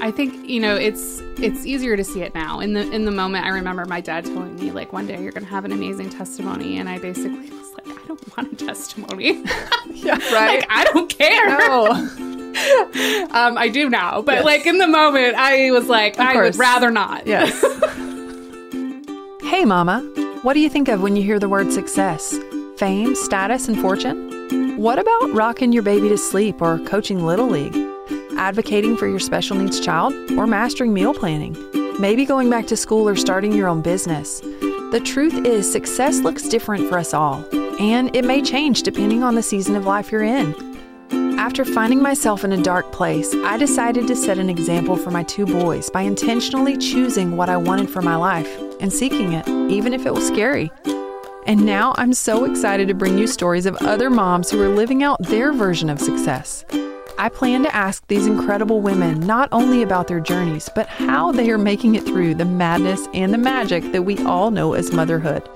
I think, you know, it's easier to see it now. In the moment, I remember my dad telling me, like, one day you're going to have an amazing testimony. And I basically was like, I don't want a testimony. Yeah, right. Like, I don't care. No. I do now. But yes. Like in the moment, I was like, I would rather not. Yes. Hey, Mama, what do you think of when you hear the word success? Fame, status, and fortune? What about rocking your baby to sleep or coaching Little League? Advocating for your special needs child or mastering meal planning? Maybe going back to school or starting your own business? The truth is, success looks different for us all, and it may change depending on the season of life you're in. After finding myself in a dark place, I decided to set an example for my two boys by intentionally choosing what I wanted for my life and seeking it, even if it was scary. And now I'm so excited to bring you stories of other moms who are living out their version of success. I plan to ask these incredible women not only about their journeys, but how they are making it through the madness and the magic that we all know as motherhood.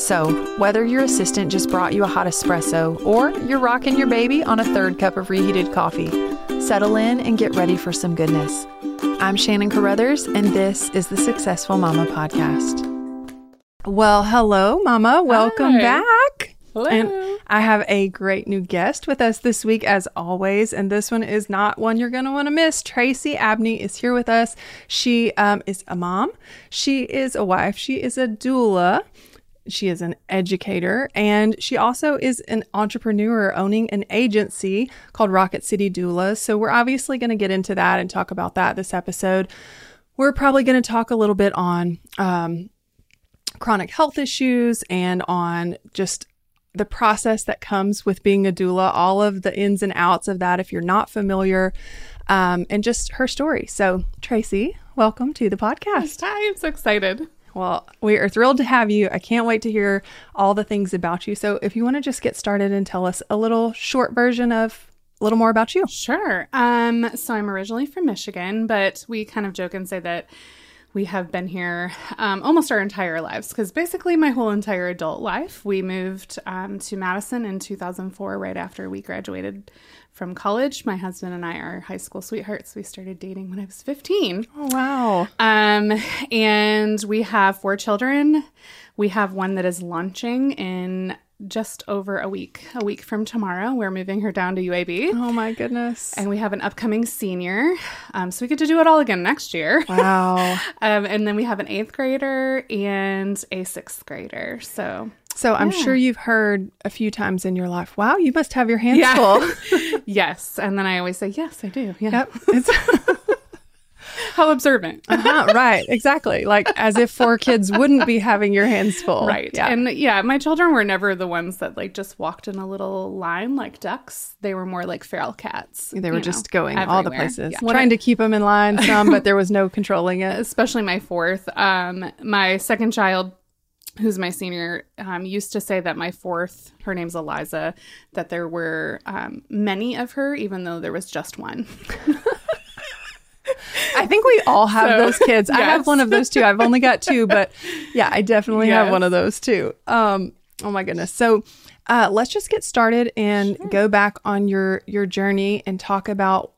So, whether your assistant just brought you a hot espresso or you're rocking your baby on a third cup of reheated coffee, settle in and get ready for some goodness. I'm Shannon Carruthers, and this is the Successful Mama Podcast. Well, hello, Mama. Welcome back. Hello. And I have a great new guest with us this week, as always. And this one is not one you're going to want to miss. Tracy Abney is here with us. She is a mom. She is a wife. She is a doula. She is an educator, and she also is an entrepreneur owning an agency called Rocket City Doulas. So we're obviously going to get into that and talk about that this episode. We're probably going to talk a little bit on chronic health issues and on just the process that comes with being a doula, all of the ins and outs of that if you're not familiar, and just her story. So Tracy, welcome to the podcast. Hi, I'm so excited. Well, we are thrilled to have you. I can't wait to hear all the things about you. So if you want to just get started and tell us a little short version of a little more about you. Sure. So I'm originally from Michigan, but we kind of joke and say that we have been here almost our entire lives, because basically my whole entire adult life, we moved to Madison in 2004, right after we graduated from college. My husband and I are high school sweethearts. We started dating when I was 15. Oh, wow. And we have four children. We have one that is launching in just over a week from tomorrow. We're moving her down to UAB. Oh, my goodness. And we have an upcoming senior. So we get to do it all again next year. Wow. And then we have an 8th grader and a 6th grader. So I'm sure you've heard a few times in your life, wow, you must have your hands full. Yes. And then I always say, yes, I do. Yeah. Yep. How observant. Right. Exactly. Like as if four kids wouldn't be having your hands full. Right. Yeah. And my children were never the ones that like just walked in a little line like ducks. They were more like feral cats. They were just going everywhere. All the places. Yeah. Trying to keep them in line some, but there was no controlling it. Especially my fourth. My second child, who's my senior, used to say that my fourth, her name's Eliza, that there were many of her, even though there was just one. I think we all have those kids. Yes. I have one of those too. I've only got two, but yeah, I definitely have one of those too. Oh my goodness. So let's just get started and go back on your journey and talk about,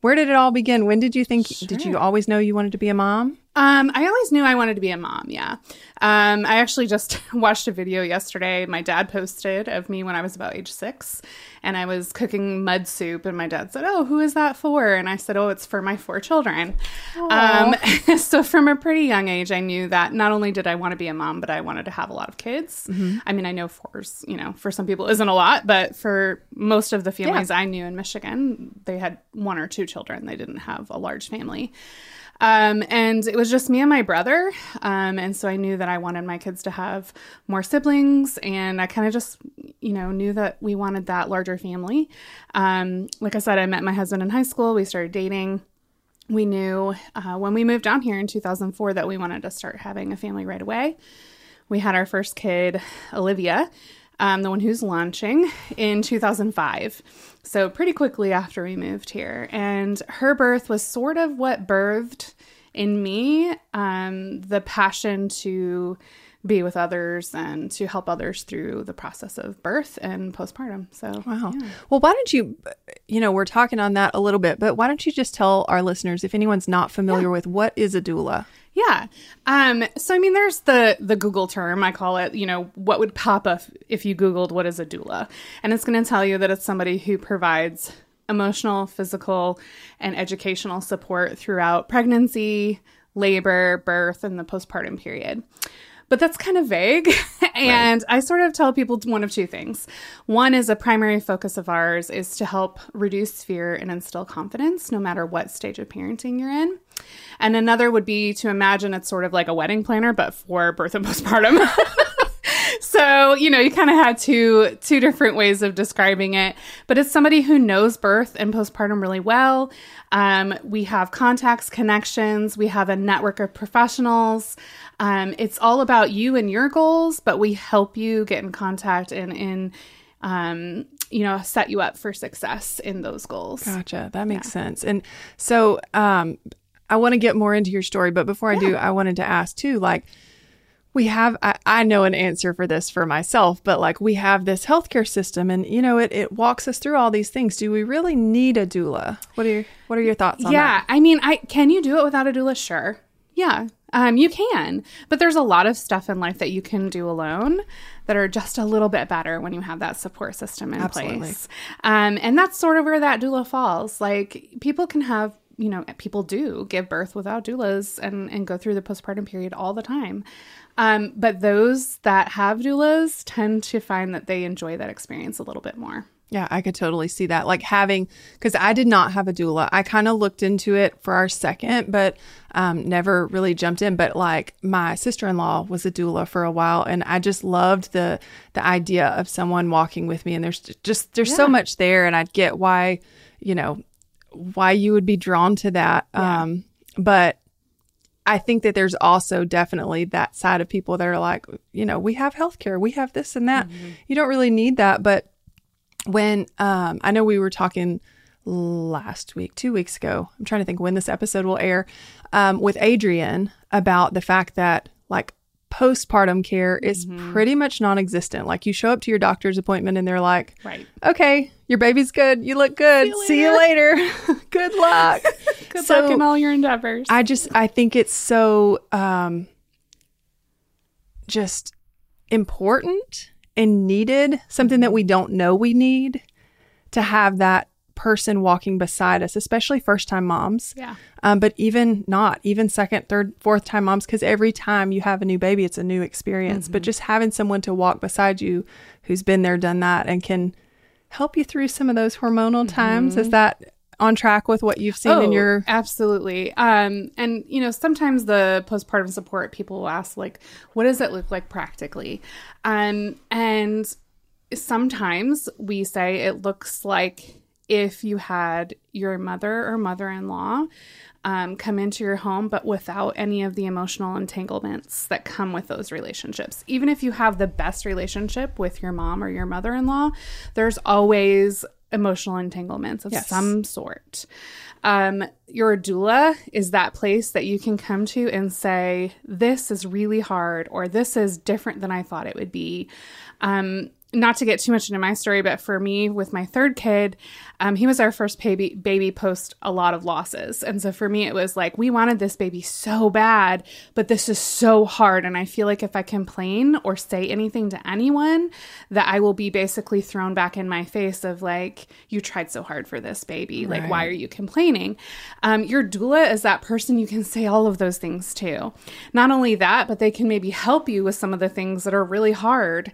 where did it all begin? When did you think, did you always know you wanted to be a mom? I always knew I wanted to be a mom, yeah. I actually just watched a video yesterday my dad posted of me when I was about age 6, and I was cooking mud soup, and my dad said, oh, who is that for? And I said, oh, it's for my four children. So from a pretty young age, I knew that not only did I want to be a mom, but I wanted to have a lot of kids. Mm-hmm. I mean, I know fours, for some people isn't a lot, but for most of the families I knew in Michigan, they had one or two children. They didn't have a large family. And it was just me and my brother. And so I knew that I wanted my kids to have more siblings, and I kind of just, knew that we wanted that larger family. Like I said, I met my husband in high school. We started dating. We knew, when we moved down here in 2004 that we wanted to start having a family right away. We had our first kid, Olivia, the one who's launching in 2005. So pretty quickly after we moved here. And her birth was sort of what birthed in me the passion to be with others and to help others through the process of birth and postpartum. So, wow. Yeah. Well, why don't you, you know, we're talking on that a little bit, but why don't you just tell our listeners, if anyone's not familiar yeah. with what is a doula? Yeah. So, I mean, there's the Google term, I call it, you know, what would pop up if you Googled what is a doula? And it's going to tell you that it's somebody who provides emotional, physical, and educational support throughout pregnancy, labor, birth, and the postpartum period. But that's kind of vague. And right. I sort of tell people one of two things. One is a primary focus of ours is to help reduce fear and instill confidence, no matter what stage of parenting you're in. And another would be to imagine it's sort of like a wedding planner, but for birth and postpartum. So, you know, you kind of had two different ways of describing it, but it's somebody who knows birth and postpartum really well. We have contacts, connections, we have a network of professionals. It's all about you and your goals, but we help you get in contact and you know, set you up for success in those goals. Gotcha. That makes sense. And so, I want to get more into your story, but before I do, I wanted to ask too, like, I know an answer for this for myself, but like we have this healthcare system and, you know, it walks us through all these things. Do we really need a doula? What are your thoughts on that? Yeah. I mean, can you do it without a doula? Sure. Yeah. You can, but there's a lot of stuff in life that you can do alone that are just a little bit better when you have that support system in Absolutely. Place. And that's sort of where that doula falls. Like people can have, you know, people do give birth without doulas and go through the postpartum period all the time. But those that have doulas tend to find that they enjoy that experience a little bit more. Yeah, I could totally see that. Like because I did not have a doula. I kind of looked into it for our second, but never really jumped in. But like my sister-in-law was a doula for a while, and I just loved the idea of someone walking with me. And there's so much there, and I'd get why you would be drawn to that. Yeah. But I think that there's also definitely that side of people that are like, you know, we have healthcare, we have this and that. Mm-hmm. You don't really need that. But when I know we were talking last week, 2 weeks ago, I'm trying to think when this episode will air, with Adrian about the fact that like postpartum care is mm-hmm. pretty much non-existent. Like you show up to your doctor's appointment and they're like, right. Okay, your baby's good. You look good. See you later. Good luck. Good luck in all your endeavors. I think it's so just important and needed, something that we don't know we need, to have that person walking beside us, especially first-time moms. Yeah. But even second, third, fourth-time moms, because every time you have a new baby, it's a new experience. Mm-hmm. But just having someone to walk beside you who's been there, done that, and can help you through some of those hormonal mm-hmm. times. Is that on track with what you've seen in your... Absolutely. And, you know, sometimes the postpartum support, people will ask, like, what does it look like practically? And sometimes we say it looks like if you had your mother or mother-in-law come into your home, but without any of the emotional entanglements that come with those relationships. Even if you have the best relationship with your mom or your mother-in-law, there's always emotional entanglements of yes. some sort. Your doula is that place that you can come to and say, this is really hard, or this is different than I thought it would be. Not to get too much into my story, but for me with my third kid, he was our first baby post a lot of losses. And so for me, it was like, we wanted this baby so bad, but this is so hard. And I feel like if I complain or say anything to anyone, that I will be basically thrown back in my face of like, you tried so hard for this baby. Right. Like, why are you complaining? Your doula is that person you can say all of those things to. Not only that, but they can maybe help you with some of the things that are really hard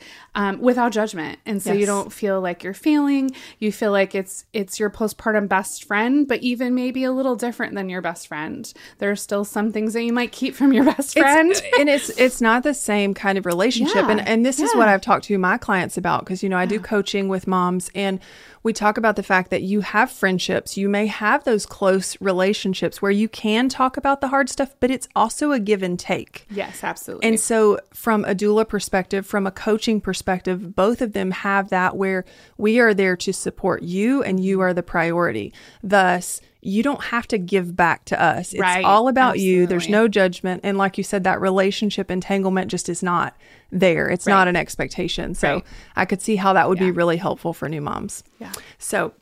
without judgment. And so yes. you don't feel like you're failing. You feel like it's your postpartum best friend, but even maybe a little different than your best friend. There are still some things that you might keep from your best friend. It's not the same kind of relationship. Yeah. And this is what I've talked to my clients about, because, you know, I do coaching with moms, and we talk about the fact that you have friendships. You may have those close relationships where you can talk about the hard stuff, but it's also a give and take. Yes, absolutely. And so from a doula perspective, from a coaching perspective, both of them have that where we are there to support you and you are the priority. Thus, you don't have to give back to us. It's right. all about Absolutely. You. There's no judgment. And like you said, that relationship entanglement just is not there. It's right. not an expectation. So right. I could see how that would yeah. be really helpful for new moms. Yeah. So,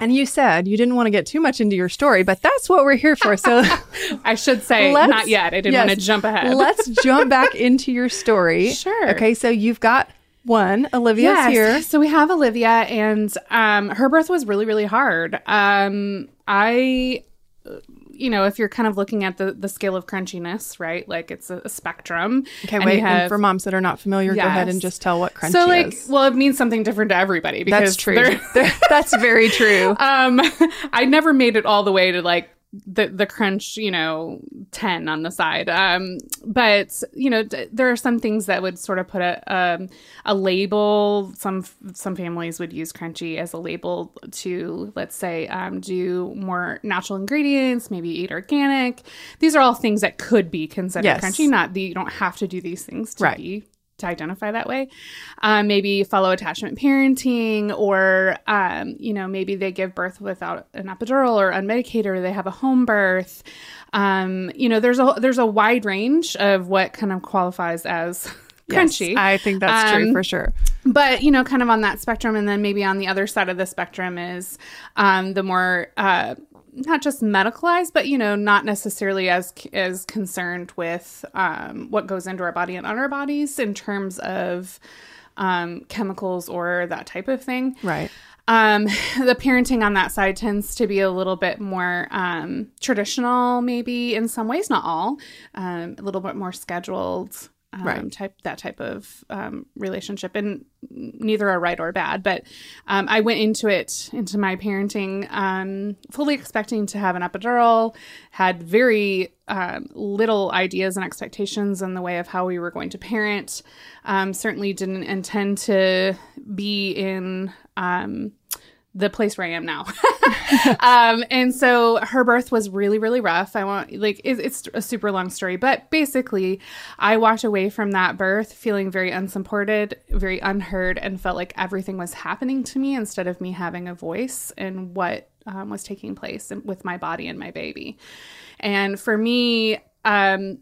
and you said you didn't want to get too much into your story, but that's what we're here for. So I should say not yet. I didn't yes, want to jump ahead. Let's jump back into your story. Sure. Okay. So you've got one. Olivia's yes. here. So we have Olivia, and her birth was really, really hard. I, you know, if you're kind of looking at the scale of crunchiness, right? Like it's a spectrum. Okay, wait. And for moms that are not familiar, yes. go ahead and just tell what crunchy so like, is. Well, it means something different to everybody. Because that's true. That's very true. I never made it all the way to like the crunch, you know, 10 on the side. But, you know, there are some things that would sort of put a label. Some families would use crunchy as a label to, let's say, do more natural ingredients, maybe eat organic. These are all things that could be considered yes. crunchy. Not that you don't have to do these things to right. be to identify that way. Maybe follow attachment parenting, or, you know, maybe they give birth without an epidural or unmedicated, or they have a home birth. You know, there's a wide range of what kind of qualifies as crunchy. Yes, I think that's true for sure. But, you know, kind of on that spectrum. And then maybe on the other side of the spectrum is the more not just medicalized, but, you know, not necessarily as concerned with what goes into our body and on our bodies in terms of chemicals or that type of thing. Right. The parenting on that side tends to be a little bit more traditional, maybe in some ways, not all, a little bit more scheduled. Right. That type of relationship, and neither are right or bad. But I went into my parenting fully expecting to have an epidural, had very little ideas and expectations in the way of how we were going to parent. Certainly didn't intend to be in the place where I am now. And so her birth was really, really rough. It's a super long story, but basically I walked away from that birth feeling very unsupported, very unheard, and felt like everything was happening to me instead of me having a voice in what was taking place with my body and my baby. And for me,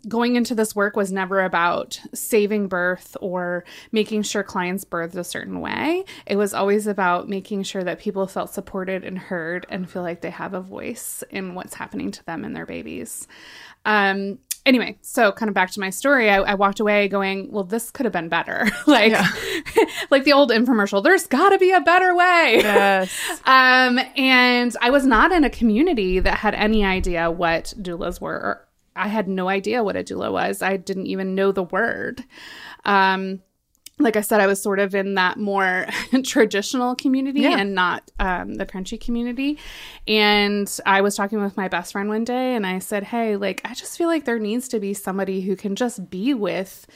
going into this work was never about saving birth or making sure clients birthed a certain way. It was always about making sure that people felt supported and heard and feel like they have a voice in what's happening to them and their babies. Anyway, so kind of back to my story, I walked away going, well, this could have been better. Like the old infomercial, there's got to be a better way. Yes. And I was not in a community that had any idea what doulas were, or I had no idea what a doula was. I didn't even know the word. Like I said, I was sort of in that more traditional community yeah. and not the crunchy community. And I was talking with my best friend one day, and I said, hey, like, I just feel like there needs to be somebody who can just be with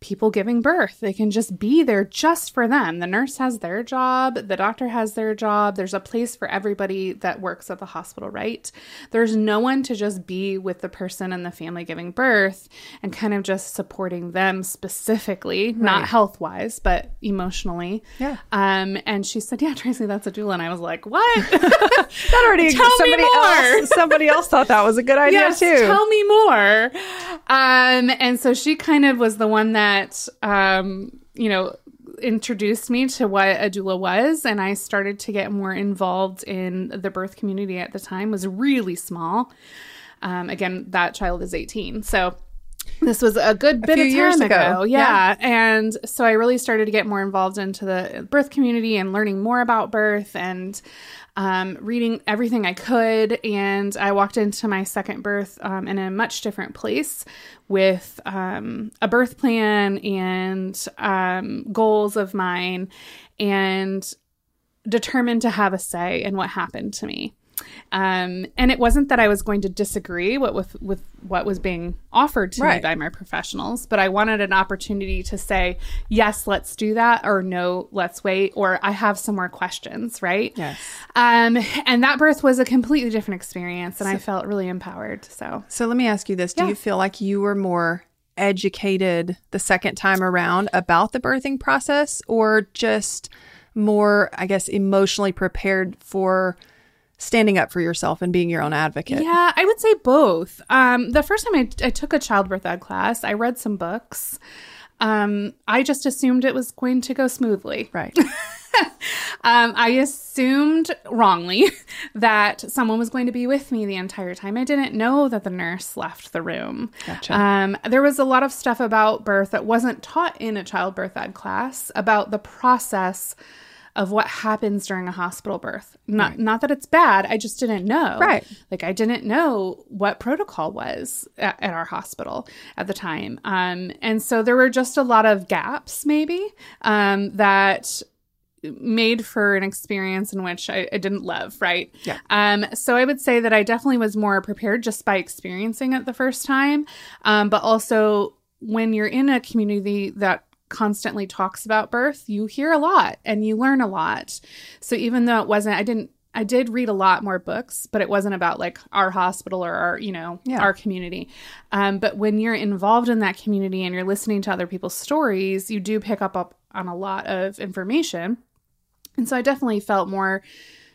people giving birth. They can just be there just for them. The nurse has their job. The doctor has their job. There's a place for everybody that works at the hospital, right? There's no one to just be with the person and the family giving birth and kind of just supporting them specifically, right. not health-wise, but emotionally. Yeah. And she said, yeah, Tracy, that's a doula. And I was like, what? That already tell somebody me more. Else. Somebody else thought that was a good idea yes, too. Tell me more. And so she kind of was the one that you know, introduced me to what a doula was. And I started to get more involved in the birth community at the time. It was really small. Again, that child is 18. So this was a good bit of years ago. Yeah. And so I really started to get more involved into the birth community and learning more about birth and reading everything I could. And I walked into my second birth in a much different place with a birth plan and goals of mine, and determined to have a say in what happened to me. And it wasn't that I was going to disagree with what was being offered to right. me by my professionals, but I wanted an opportunity to say, yes, let's do that, or no, let's wait, or I have some more questions, right? Yes. And that birth was a completely different experience, and I felt really empowered. So let me ask you this. Do yeah. you feel like you were more educated the second time around about the birthing process, or just more, I guess, emotionally prepared for standing up for yourself and being your own advocate? Yeah, I would say both. The first time I took a childbirth ed class, I read some books. I just assumed it was going to go smoothly. Right. I assumed wrongly that someone was going to be with me the entire time. I didn't know that the nurse left the room. Gotcha. There was a lot of stuff about birth that wasn't taught in a childbirth ed class about the process of what happens during a hospital birth. Not that it's bad. I just didn't know. Right. Like, I didn't know what protocol was at our hospital at the time. And so there were just a lot of gaps maybe that made for an experience in which I didn't love, right? Yeah. So I would say that I definitely was more prepared just by experiencing it the first time. But also when you're in a community that constantly talks about birth, you hear a lot and you learn a lot. So even though it wasn't, I did read a lot more books, but it wasn't about like our hospital or our, our community. But when you're involved in that community and you're listening to other people's stories, you do pick up on a lot of information. And so I definitely felt more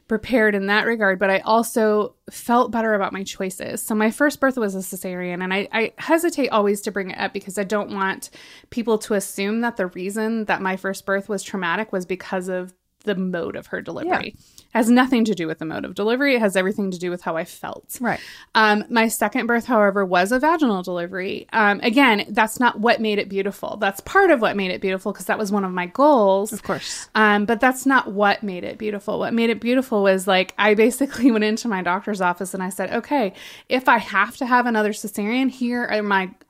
prepared in that regard, but I also felt better about my choices. So my first birth was a cesarean, and I hesitate always to bring it up because I don't want people to assume that the reason that my first birth was traumatic was because of the mode of her delivery. Yeah. It has nothing to do with the mode of delivery. It has everything to do with how I felt. Right. My second birth, however, was a vaginal delivery. Again, that's not what made it beautiful. That's part of what made it beautiful because that was one of my goals. Of course. But that's not what made it beautiful. What made it beautiful was, like, I basically went into my doctor's office and I said, okay, if I have to have another cesarean, here are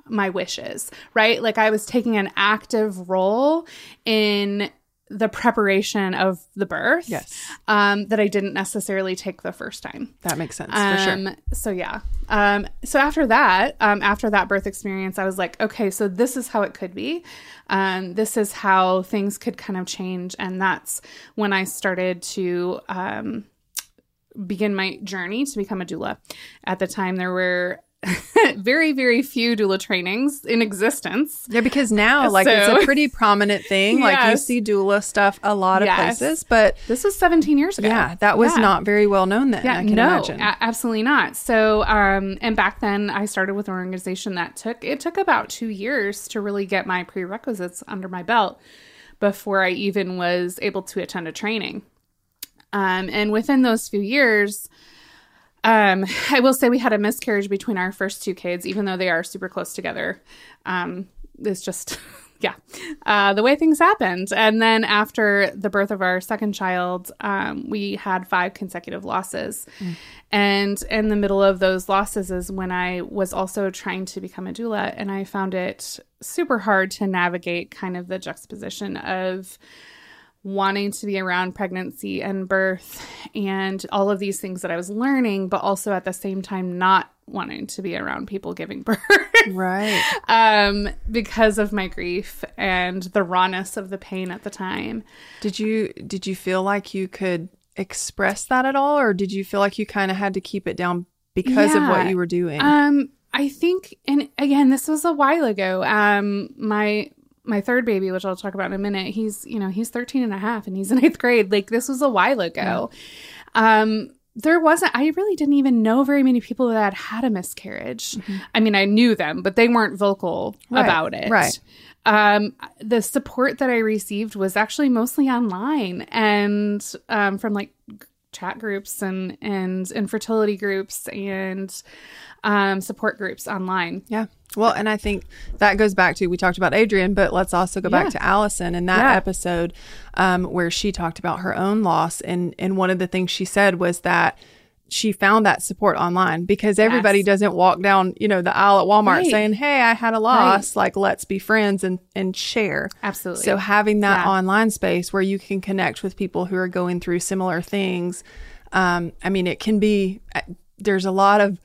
my wishes, right? Like, I was taking an active role in the preparation of the birth, yes, that I didn't necessarily take the first time. That makes sense, for sure. So yeah. So after that birth experience, I was like, okay, so this is how it could be. This is how things could kind of change. And that's when I started to begin my journey to become a doula. At the time, there were very, very few doula trainings in existence. Yeah, because now, like, so, it's a pretty prominent thing. Yes. Like, you see doula stuff a lot of yes. places, but this was 17 years ago. Yeah, that was yeah. not very well known then. Yeah, I can imagine. Absolutely not. So, and back then I started with an organization that took about 2 years to really get my prerequisites under my belt before I even was able to attend a training. And within those few years, I will say we had a miscarriage between our first two kids, even though they are super close together. It's just, yeah, the way things happened. And then after the birth of our second child, we had 5 consecutive losses. Mm. And in the middle of those losses is when I was also trying to become a doula. And I found it super hard to navigate kind of the juxtaposition of wanting to be around pregnancy and birth and all of these things that I was learning, but also at the same time not wanting to be around people giving birth. Right. Because of my grief and the rawness of the pain at the time. Did you feel like you could express that at all, or did you feel like you kind of had to keep it down because of what you were doing? I think, and again, this was a while ago. My third baby, which I'll talk about in a minute, he's 13 and a half and he's in 8th grade. Like, this was a while ago. Yeah. I really didn't even know very many people that had a miscarriage. Mm-hmm. I mean, I knew them, but they weren't vocal right. about it. Right. The support that I received was actually mostly online and from like chat groups and infertility groups and support groups online. Yeah. Well, and I think that goes back to, we talked about Adrian, but let's also go back to Allison in that episode where she talked about her own loss. And one of the things she said was that she found that support online because everybody doesn't walk down, the aisle at Walmart saying, hey, I had a loss, like, let's be friends and share. Absolutely. So having that online space where you can connect with people who are going through similar things. I mean, it can be, there's a lot of,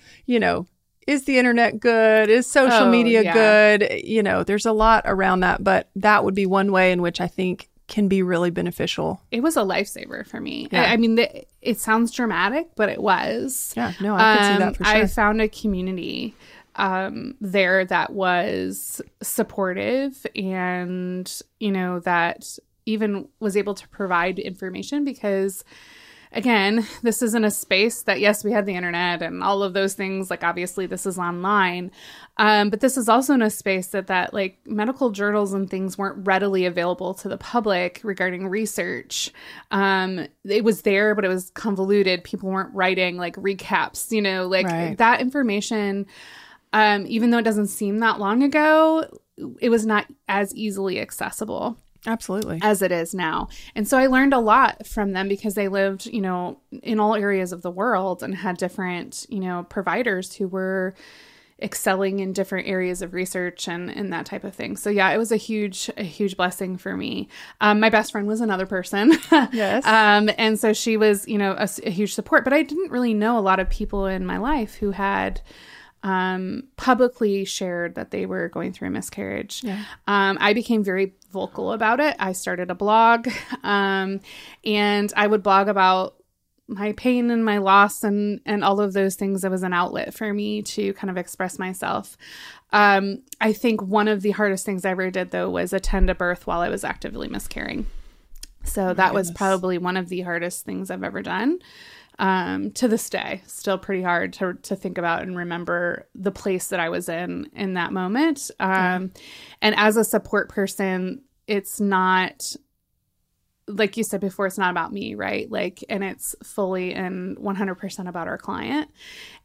is the internet good? Is social media good? There's a lot around that, but that would be one way in which I think can be really beneficial. It was a lifesaver for me. Yeah. I mean, it sounds dramatic, but it was. Yeah, no, I could see that for sure. I found a community there that was supportive and, that even was able to provide information because again, this isn't a space that, yes, we had the internet and all of those things. Like, obviously, this is online. But this is also in a space that like medical journals and things weren't readily available to the public regarding research. It was there, but it was convoluted. People weren't writing like recaps, you know, like right. that information. Even though it doesn't seem that long ago, it was not as easily accessible. Absolutely. As it is now. And so I learned a lot from them because they lived, you know, in all areas of the world and had different, you know, providers who were excelling in different areas of research and that type of thing. So yeah, it was a huge blessing for me. My best friend was another person. Yes. And so she was, you know, a huge support, but I didn't really know a lot of people in my life who had publicly shared that they were going through a miscarriage. Yeah. I became very vocal about it. I started a blog, and I would blog about my pain and my loss and all of those things. It was an outlet for me to kind of express myself. I think one of the hardest things I ever did, though, was attend a birth while I was actively miscarrying. So that was probably one of the hardest things I've ever done. To this day, still pretty hard to think about and remember the place that I was in that moment. And as a support person, it's not, like you said before, it's not about me, right? Like, and it's fully and 100% about our client.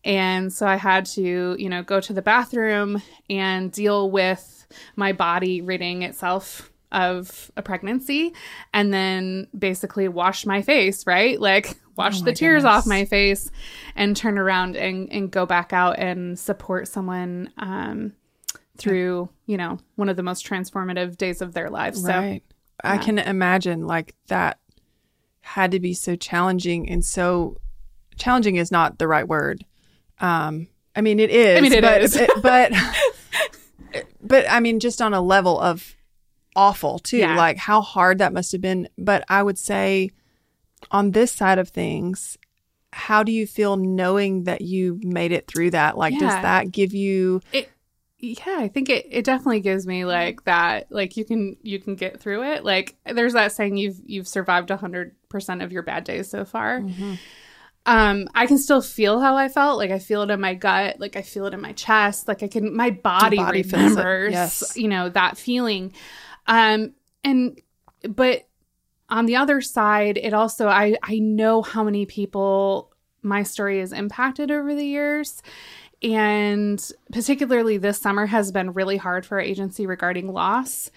And so I had to, you know, go to the bathroom and deal with my body ridding itself of a pregnancy and then basically wash my face, right? Like wash the tears off my face and turn around and go back out and support someone through, you know, one of the most transformative days of their lives. Right. So, yeah. I can imagine like that had to be so challenging, and so challenging is not the right word. I mean, it is. I mean, it is. But I mean, just on a level of awful too, yeah. like how hard that must have been. But I would say on this side of things, how do you feel knowing that you made it through that? Like, yeah. does that give you... I think it definitely gives me like that, like you can get through it. Like there's that saying, you've survived 100% of your bad days so far. Mm-hmm. I can still feel how I felt. Like I feel it in my gut. Like I feel it in my chest. Like my body remembers, yes. you know, that feeling. But on the other side, it also, I know how many people my story has impacted over the years. And particularly this summer has been really hard for our agency regarding loss.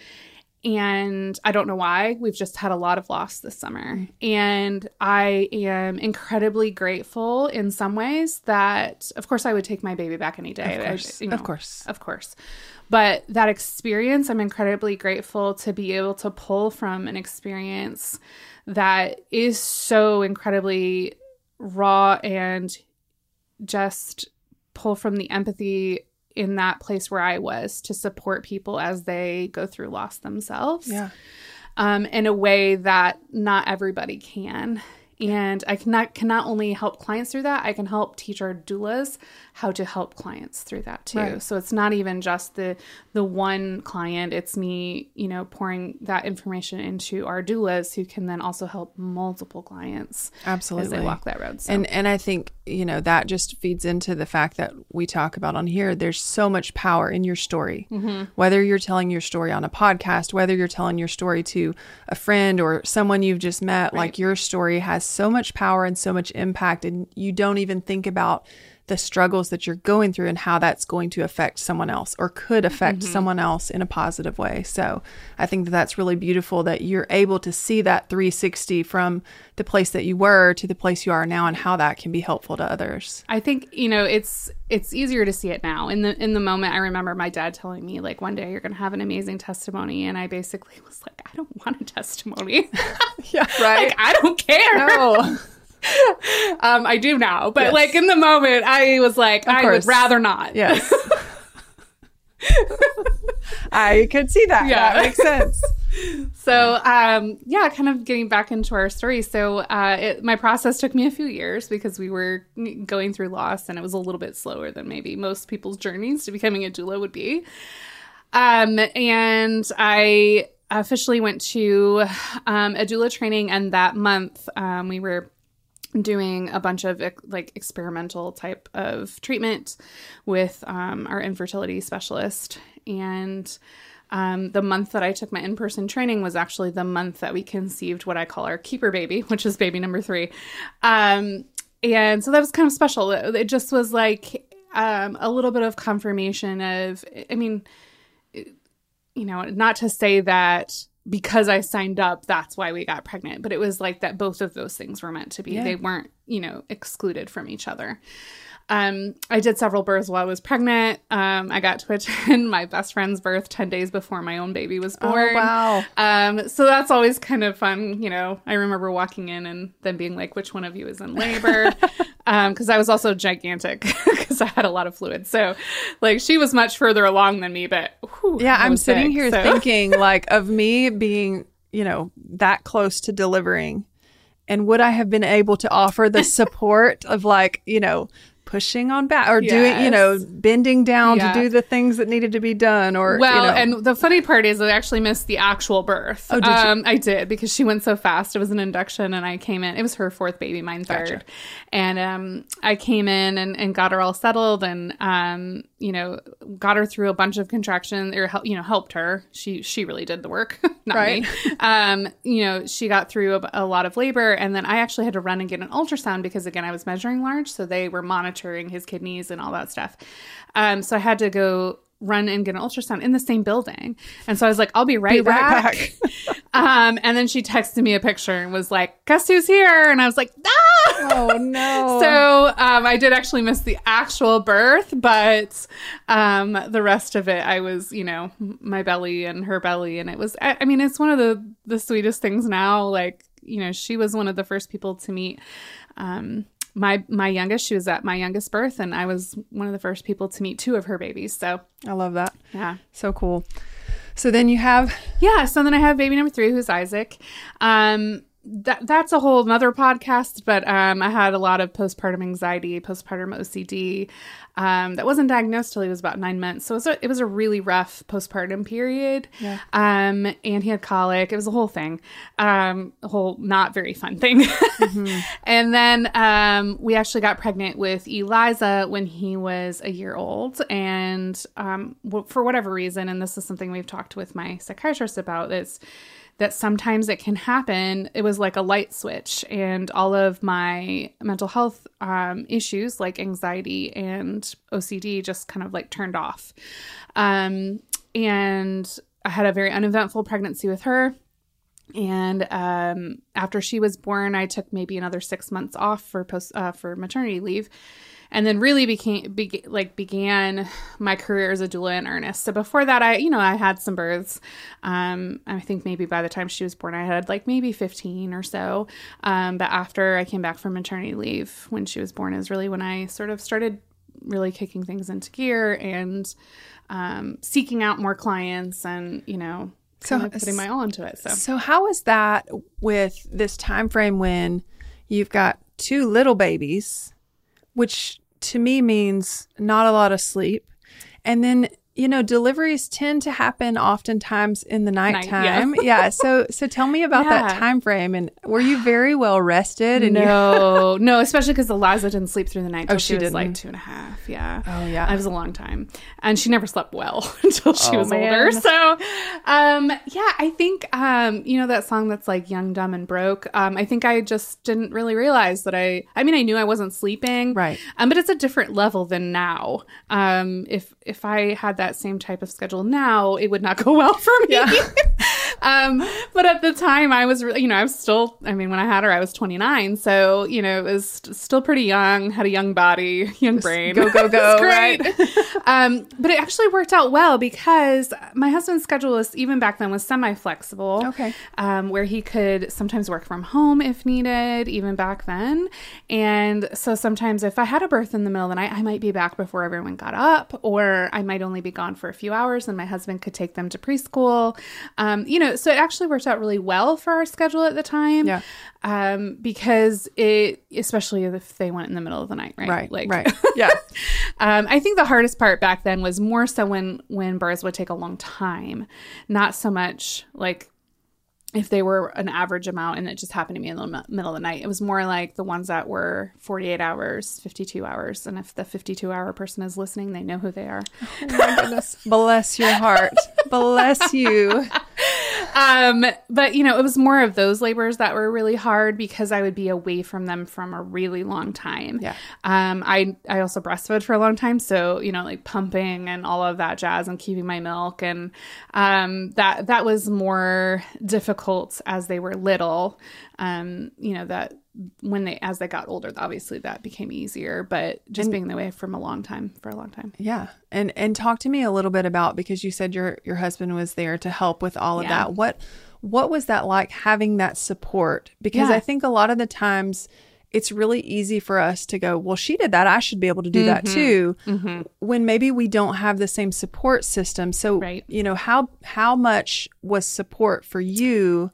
And I don't know why. We've just had a lot of loss this summer. And I am incredibly grateful in some ways that, of course, I would take my baby back any day. Of course. But that experience, I'm incredibly grateful to be able to pull from an experience that is so incredibly raw and just pull from the empathy in that place where I was to support people as they go through loss themselves, yeah. In a way that not everybody can. And I can not only help clients through that, I can help teach our doulas how to help clients through that too. Right. So it's not even just the one client, it's me, you know, pouring that information into our doulas who can then also help multiple clients absolutely as they walk that road. So. And I think, you know, that just feeds into the fact that we talk about on here, there's so much power in your story, mm-hmm. whether you're telling your story on a podcast, whether you're telling your story to a friend or someone you've just met, right. like your story has so much power and so much impact, and you don't even think about the struggles that you're going through and how that's going to affect someone else or could affect mm-hmm. someone else in a positive way. So I think that's really beautiful that you're able to see that 360 from the place that you were to the place you are now and how that can be helpful to others. I think, you know, it's easier to see it now. In the moment, I remember my dad telling me like, one day you're going to have an amazing testimony. And I basically was like, I don't want a testimony. Yeah, right. Like, I don't care. No. I do now, but yes. like in the moment I was like, I would rather not. Yes. I could see that. Yeah. That makes sense. So, yeah, kind of getting back into our story. So, my process took me a few years because we were going through loss and it was a little bit slower than maybe most people's journeys to becoming a doula would be. And I officially went to, a doula training, and that month, we were doing a bunch of like experimental type of treatment with our infertility specialist. And the month that I took my in-person training was actually the month that we conceived what I call our keeper baby, which is baby number 3. And so that was kind of special. It just was like a little bit of confirmation of, I mean, you know, not to say that because I signed up, that's why we got pregnant. But it was like that both of those things were meant to be. Yeah. They weren't, you know, excluded from each other. I did several births while I was pregnant. I got to attend my best friend's birth 10 days before my own baby was born. Oh, wow. So that's always kind of fun. You know, I remember walking in and then being like, which one of you is in labor? Because I was also gigantic because I had a lot of fluid. So like she was much further along than me, but whew, yeah, I'm sitting here thinking like of me being, you know, that close to delivering. And would I have been able to offer the support of like, you know, pushing on back or doing, you know, bending down to do the things that needed to be done or, you know. And the funny part is I actually missed the actual birth. Oh, did you? I did because she went so fast. It was an induction and I came in. It was her 4th baby, mine 3rd. Gotcha. And I came in and got her all settled and, you know, got her through a bunch of contractions or, you know, helped her. She really did the work, not me. You know, she got through a lot of labor and then I actually had to run and get an ultrasound because, again, I was measuring large. So they were monitoring his kidneys and all that stuff. So I had to go run and get an ultrasound in the same building. And so I was like, I'll be right back. And then she texted me a picture and was like, guess who's here? And I was like, ah! Oh, no. So I did actually miss the actual birth, but the rest of it, I was, you know, my belly and her belly. And it was, I mean, it's one of the sweetest things now. Like, you know, she was one of the first people to meet my youngest. She was at my youngest birth, and I was one of the first people to meet 2 of her babies. So I love that. Yeah. So cool. So then you have... Yeah. So then I have baby number 3, who's Isaac. That's a whole nother podcast, but I had a lot of postpartum anxiety, postpartum OCD that wasn't diagnosed till he was about 9 months. So it was a really rough postpartum period. Yeah. And he had colic. It was a whole thing, a whole not very fun thing. Mm-hmm. And then we actually got pregnant with Eliza when he was a year old. And for whatever reason, and this is something we've talked with my psychiatrist about, is that sometimes it can happen. It was like a light switch, and all of my mental health issues like anxiety and OCD just kind of like turned off. And I had a very uneventful pregnancy with her. And after she was born, I took maybe another 6 months off for maternity leave. And then really began my career as a doula in earnest. So before that, I had some births. I think maybe by the time she was born, I had like maybe 15 or so. But after I came back from maternity leave when she was born is really when I sort of started really kicking things into gear and seeking out more clients and, you know, kind of putting my all into it. So how is that with this time frame when you've got 2 little babies, which to me means not a lot of sleep. And then, you know, deliveries tend to happen oftentimes in the nighttime. Yeah. Yeah. So tell me about that time frame. And were you very well rested? And no, especially because Eliza didn't sleep through the night until she was like 2.5. Yeah. Oh, yeah. It was a long time. And she never slept well until she was older. So, yeah, I think, you know, that song that's like Young, Dumb, and Broke. I think I just didn't really realize that I knew I wasn't sleeping. Right. But it's a different level than now. If I had that same type of schedule now, it would not go well for me. Yeah. But at the time I was, you know, I was still, I mean, when I had her, I was 29. So, you know, it was still pretty young, had a young body, young brain. Just go. Great. Right? But it actually worked out well because my husband's schedule was, even back then, was semi-flexible. Okay. Where he could sometimes work from home if needed, even back then. And so sometimes if I had a birth in the middle of the night, I might be back before everyone got up, or I might only be gone for a few hours and my husband could take them to preschool. You know, so it actually worked out really well for our schedule at the time. Yeah. Because especially if they went in the middle of the night, right? Right. Like, right. Yeah. I think the hardest part back then was more so when births would take a long time, not so much like if they were an average amount and it just happened to me in the middle of the night. It was more like the ones that were 48 hours, 52 hours. And if the 52-hour person is listening, they know who they are. Oh my goodness. Bless your heart. Bless you. But, you know, it was more of those labors that were really hard because I would be away from them from a really long time. Yeah. I also breastfed for a long time. So, you know, like pumping and all of that jazz and keeping my milk. And that was more difficult as they were little. You know, that as they got older, obviously that became easier, but just being away for a long time. Yeah. And talk to me a little bit about, because you said your husband was there to help with all of that. What was that like, having that support? Because I think a lot of the times it's really easy for us to go, well, she did that, I should be able to do that too. Mm-hmm. When maybe we don't have the same support system. So, you know, how much was support for you?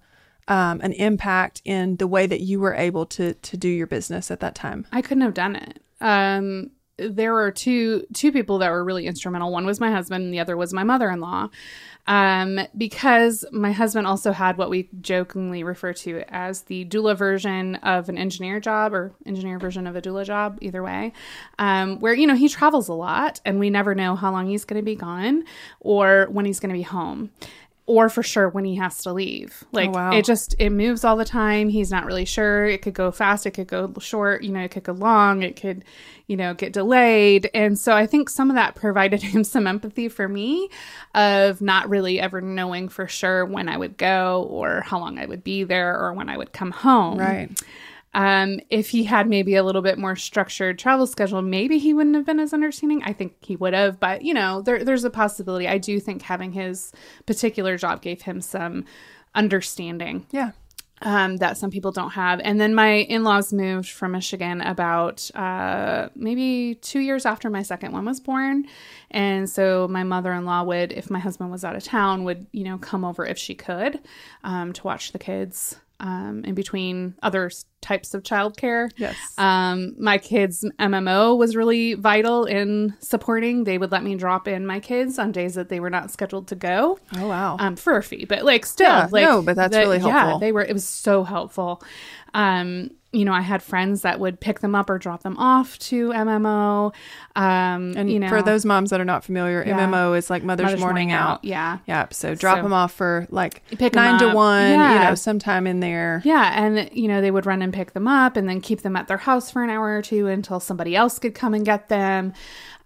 An impact in the way that you were able to do your business at that time? I couldn't have done it. There were two people that were really instrumental. One was my husband and the other was my mother-in-law. Because my husband also had what we jokingly refer to as the doula version of an engineer job, or engineer version of a doula job, either way, where, you know, he travels a lot and we never know how long he's going to be gone or when he's going to be home. Or for sure when he has to leave. Like, it moves all the time. He's not really sure. It could go fast. It could go short. You know, it could go long. It could, you know, get delayed. And so I think some of that provided him some empathy for me of not really ever knowing for sure when I would go or how long I would be there or when I would come home. Right. If he had maybe a little bit more structured travel schedule, maybe he wouldn't have been as understanding. I think he would have, but you know, there's a possibility. I do think having his particular job gave him some understanding. Yeah. That some people don't have. And then my in-laws moved from Michigan about maybe 2 years after my second one was born. And so my mother-in-law would, if my husband was out of town, would, you know, come over if she could to watch the kids in between other types of childcare. Yes. My kids' MMO was really vital in supporting. They would let me drop in my kids on days that they were not scheduled to go. Oh, wow. For a fee, but like still. Yeah, like, no, but that's really helpful. Yeah, it was so helpful. You know, I had friends that would pick them up or drop them off to MMO. And you know, for those moms that are not familiar, MMO is like Mother's Morning Out. Yeah. Yeah. So drop them off for like 9 to 1, you know, sometime in there. Yeah. And, you know, they would run and pick them up and then keep them at their house for an hour or two until somebody else could come and get them.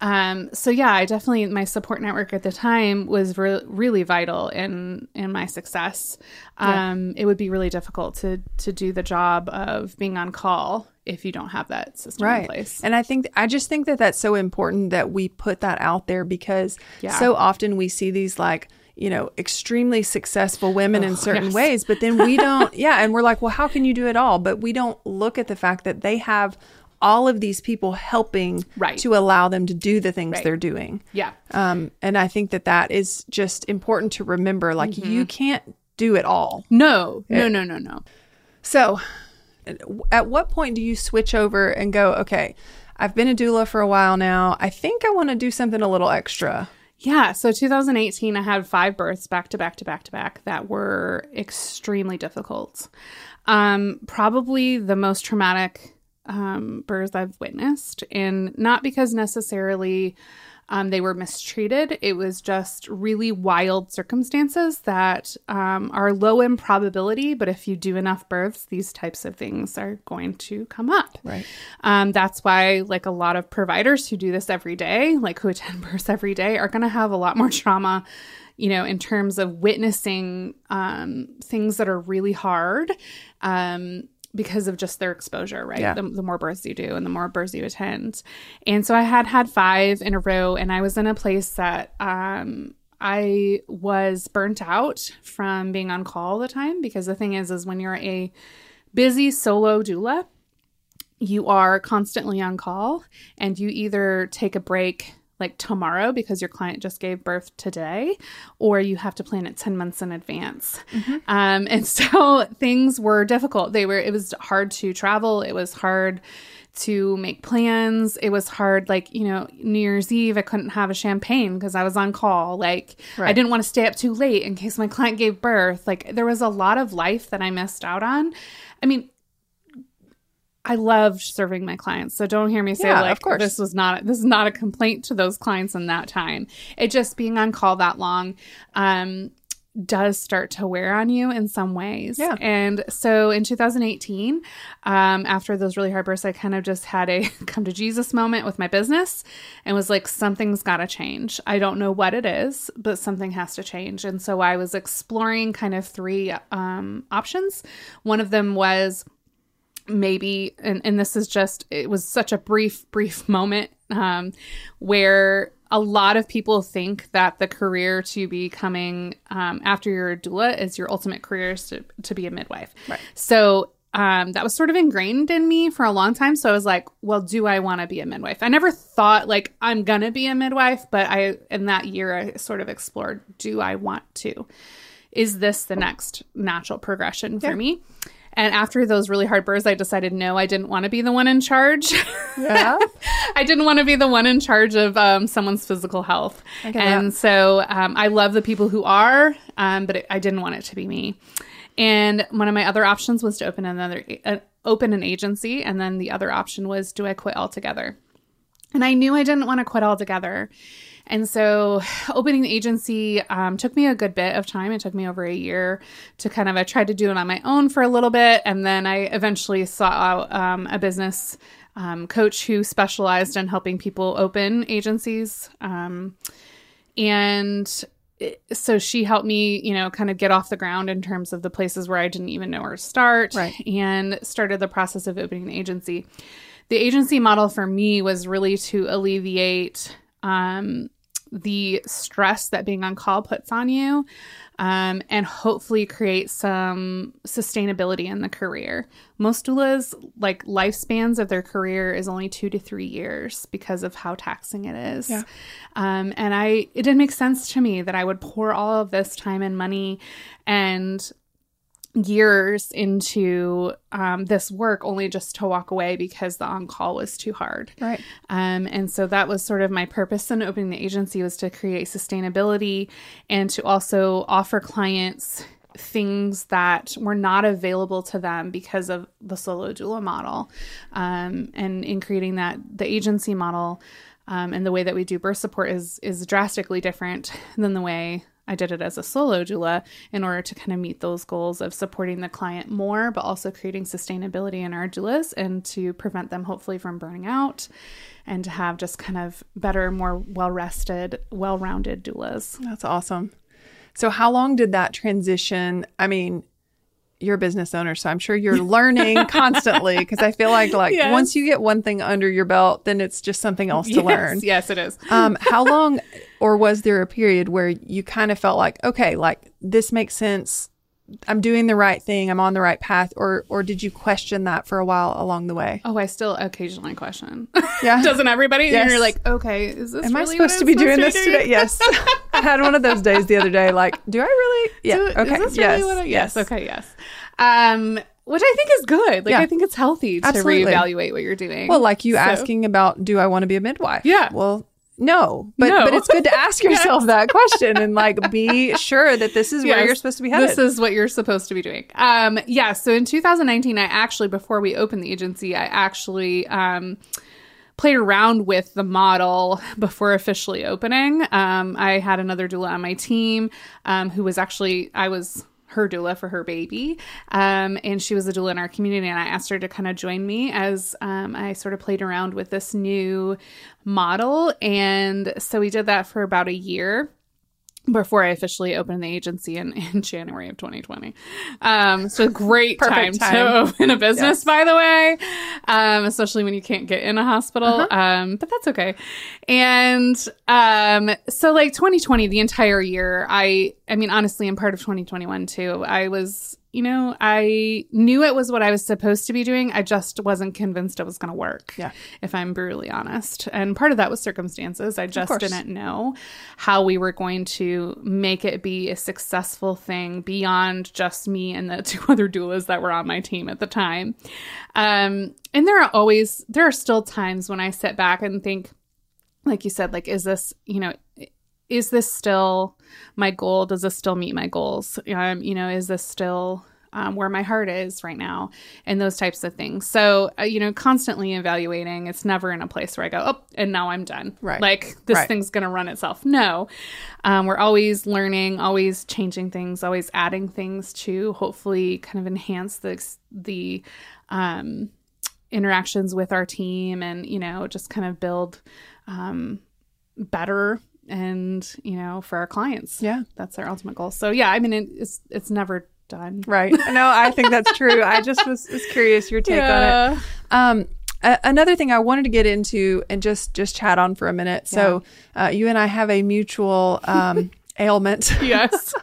So yeah, I definitely, my support network at the time was really vital in my success. It would be really difficult to do the job of being on call if you don't have that system in place. And I just think that that's so important that we put that out there, because so often we see these, like, you know, extremely successful women in certain ways, but then we don't, and we're like, well, how can you do it all? But we don't look at the fact that they have all of these people helping to allow them to do the things they're doing. Yeah. And I think that is just important to remember, like, you can't do it all. No. So at what point do you switch over and go, okay, I've been a doula for a while now, I think I want to do something a little extra? Yeah. So 2018, I had 5 births back to back that were extremely difficult. Probably the most traumatic births I've witnessed, and not because necessarily they were mistreated. It was just really wild circumstances that are low in probability, but if you do enough births, these types of things are going to come up. Right. That's why, like, a lot of providers who do this every day, like who attend births every day, are going to have a lot more trauma, you know, in terms of witnessing things that are really hard, because of just their exposure, right? Yeah. The more births you do and the more births you attend. And so I had 5 in a row, and I was in a place that I was burnt out from being on call all the time, because the thing is when you're a busy solo doula, you are constantly on call, and you either take a break like tomorrow because your client just gave birth today, or you have to plan it 10 months in advance. Mm-hmm. And so things were difficult. It was hard to travel. It was hard to make plans. It was hard. Like, you know, New Year's Eve, I couldn't have a champagne because I was on call. Like, right. I didn't want to stay up too late in case my client gave birth. Like, there was a lot of life that I missed out on. I mean, I loved serving my clients. So don't hear me say, like, this is not a complaint to those clients in that time. It just being on call that long does start to wear on you in some ways. Yeah. And so in 2018, after those really hard births, I kind of just had a come to Jesus moment with my business and was like, something's got to change. I don't know what it is, but something has to change. And so I was exploring kind of three options. One of them was, maybe, and this is just, it was such a brief moment where a lot of people think that the career to be coming after you're a doula is your ultimate career is to be a midwife. Right. So that was sort of ingrained in me for a long time. So I was like, well, do I want to be a midwife? I never thought like I'm going to be a midwife, but in that year, I sort of explored, do I want to? Is this the next natural progression for me? And after those really hard births, I decided, no, I didn't want to be the one in charge. Yeah. I didn't want to be the one in charge of someone's physical health. And so I love the people who are, but I didn't want it to be me. And one of my other options was to open an agency. And then the other option was, do I quit altogether? And I knew I didn't want to quit altogether. And so opening the agency took me a good bit of time. It took me over a year to kind of, I tried to do it on my own for a little bit. And then I eventually sought out a business coach who specialized in helping people open agencies. So she helped me, you know, kind of get off the ground in terms of the places where I didn't even know where to start. Right. And started the process of opening the agency. The agency model for me was really to alleviate the stress that being on call puts on you, and hopefully create some sustainability in the career. Most doulas, like, lifespans of their career is only 2 to 3 years because of how taxing it is. Yeah. It didn't make sense to me that I would pour all of this time and money and years into this work only just to walk away because the on-call was too hard. Right. And so that was sort of my purpose in opening the agency, was to create sustainability and to also offer clients things that were not available to them because of the solo doula model. And in creating that, the agency model and the way that we do birth support is drastically different than the way I did it as a solo doula, in order to kind of meet those goals of supporting the client more, but also creating sustainability in our doulas and to prevent them hopefully from burning out and to have just kind of better, more well-rested, well-rounded doulas. That's awesome. So how long did that transition? I mean, you're a business owner, so I'm sure you're learning constantly, because I feel like yes. Once you get one thing under your belt, then it's just something else to learn. Yes, it is. How long, or was there a period where you kind of felt like, okay, like, this makes sense, I'm doing the right thing, I'm on the right path, or did you question that for a while along the way? Oh, I still occasionally question. Yeah. Doesn't everybody? Yes. And you're like, okay, is this am really I supposed to be doing this today? Yes. I had one of those days the other day, like, do I really? Yeah. So, okay. Is this yes. really what I yes. Okay. Yes. Which I think is good. Like, yeah. I think it's healthy to reevaluate what you're doing. Well, like, you asking about, do I want to be a midwife? Yeah. Well, no, but it's good to ask yourself that question and, like, be sure that this is where you're supposed to be headed. This is what you're supposed to be doing. So in 2019, I actually, before we opened the agency, I actually played around with the model before officially opening. I had another doula on my team who was actually, I was her doula for her baby. And she was a doula in our community, and I asked her to kind of join me as I sort of played around with this new model. And so we did that for about a year before I officially opened the agency in January of 2020. So a great time to open a business, by the way, especially when you can't get in a hospital. But that's okay. And so, like, 2020, the entire year, I mean, honestly, in part of 2021 too, I was you know, I knew it was what I was supposed to be doing. I just wasn't convinced it was going to work, if I'm brutally honest. And part of that was circumstances. I just didn't know how we were going to make it be a successful thing beyond just me and the two other doulas that were on my team at the time. And there are still times when I sit back and think, like you said, like, is this still my goal? Does this still meet my goals? Is this still where my heart is right now? And those types of things. So, constantly evaluating. It's never in a place where I go, oh, and now I'm done. Right. Like, this thing's going to run itself. No. We're always learning, always changing things, always adding things to hopefully kind of enhance the interactions with our team and, just kind of build better and, for our clients. Yeah. That's our ultimate goal. So, yeah, I mean, it's never done. Right. No, I think that's true. I just was curious your take on it. Another thing I wanted to get into and just chat on for a minute. So you and I have a mutual ailment. Yes.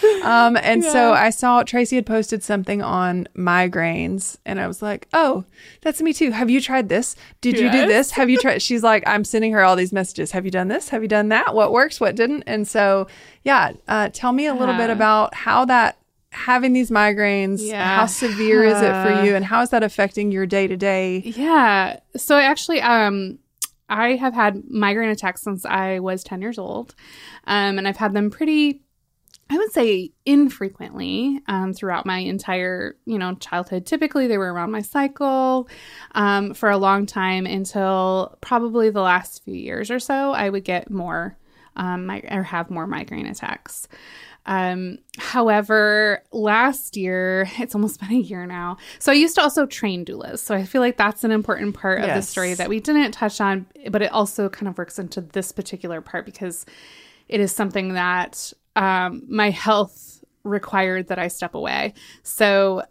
So I saw Tracy had posted something on migraines and I was like, oh, that's me too. Have you tried this? Did you do this? Have you tried? She's like, I'm sending her all these messages. Have you done this? Have you done that? What works? What didn't? And so, tell me a little bit about how that having these migraines, how severe is it for you and how is that affecting your day to day? Yeah. So actually, I have had migraine attacks since I was 10 years old. And I've had them pretty, I would say, infrequently throughout my entire, childhood. Typically, they were around my cycle for a long time until probably the last few years or so. I would get more or have more migraine attacks. However, last year, it's almost been a year now. So I used to also train doulas. So I feel like that's an important part of the story that we didn't touch on, but it also kind of works into this particular part because it is something that my health required that I step away. So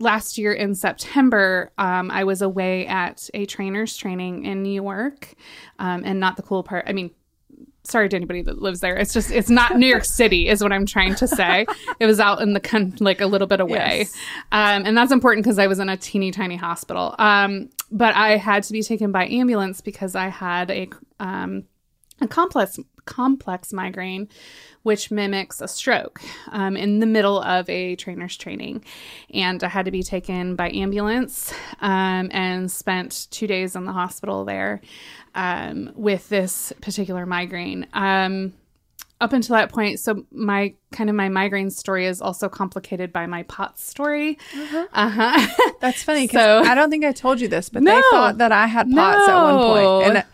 last year in September, I was away at a trainer's training in New York. And not the cool part. I mean, sorry to anybody that lives there. It's just, it's not New York City is what I'm trying to say. It was out in the country, like a little bit away. Yes. And that's important because I was in a teeny tiny hospital. But I had to be taken by ambulance because I had a complex migraine, which mimics a stroke in the middle of a trainer's training. And I had to be taken by ambulance and spent 2 days in the hospital there with this particular migraine. Up until that point, so my migraine story is also complicated by my POTS story. That's funny because I don't think I told you this, but they thought that I had POTS at one point. And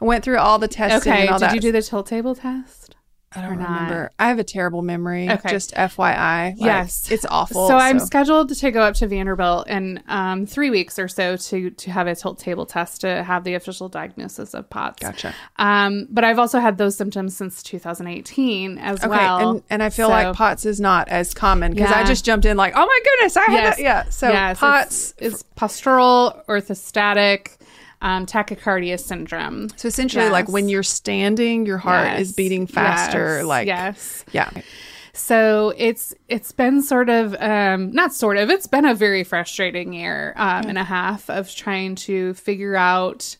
I went through all the testing and all that. Okay, did you do the tilt table test? I don't remember. Not? I have a terrible memory. Okay. Just FYI. Like, yes. It's awful. So I'm scheduled to go up to Vanderbilt in 3 weeks or so to have a tilt table test to have the official diagnosis of POTS. Gotcha. But I've also had those symptoms since 2018 as well. And I feel like POTS is not as common because I just jumped in like, oh my goodness, I had that. Yeah. So POTS is postural orthostatic tachycardia syndrome. So essentially, like when you're standing, your heart is beating faster. So it's been sort of it's been a very frustrating year and a half of trying to figure out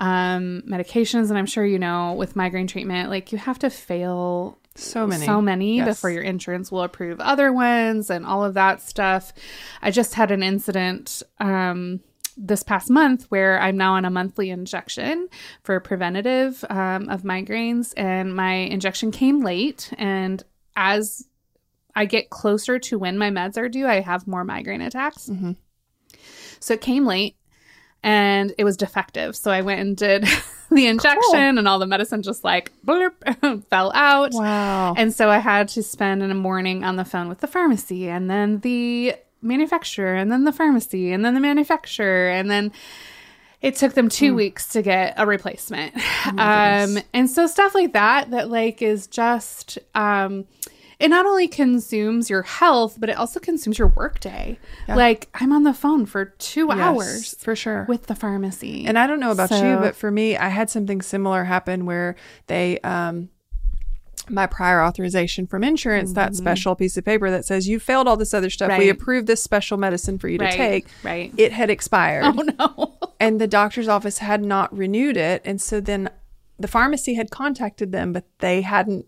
medications. And I'm sure with migraine treatment, like you have to fail so many before your insurance will approve other ones and all of that stuff. I just had an incident this past month where I'm now on a monthly injection for preventative of migraines, and my injection came late, and as I get closer to when my meds are due, I have more migraine attacks. So it came late and it was defective. So I went and did the injection and all the medicine just like blurp fell out. Wow. And so I had to spend a morning on the phone with the pharmacy and then the manufacturer and then the pharmacy and then the manufacturer, and then it took them 2 weeks to get a replacement. And so stuff like that like is just it not only consumes your health, but it also consumes your workday. Like I'm on the phone for 2 hours for sure with the pharmacy. And I don't know about you, but for me, I had something similar happen where they my prior authorization from insurance, that special piece of paper that says you failed all this other stuff. Right. We approved this special medicine for you to take. Right. It had expired. Oh, no. And the doctor's office had not renewed it. And so then the pharmacy had contacted them, but they hadn't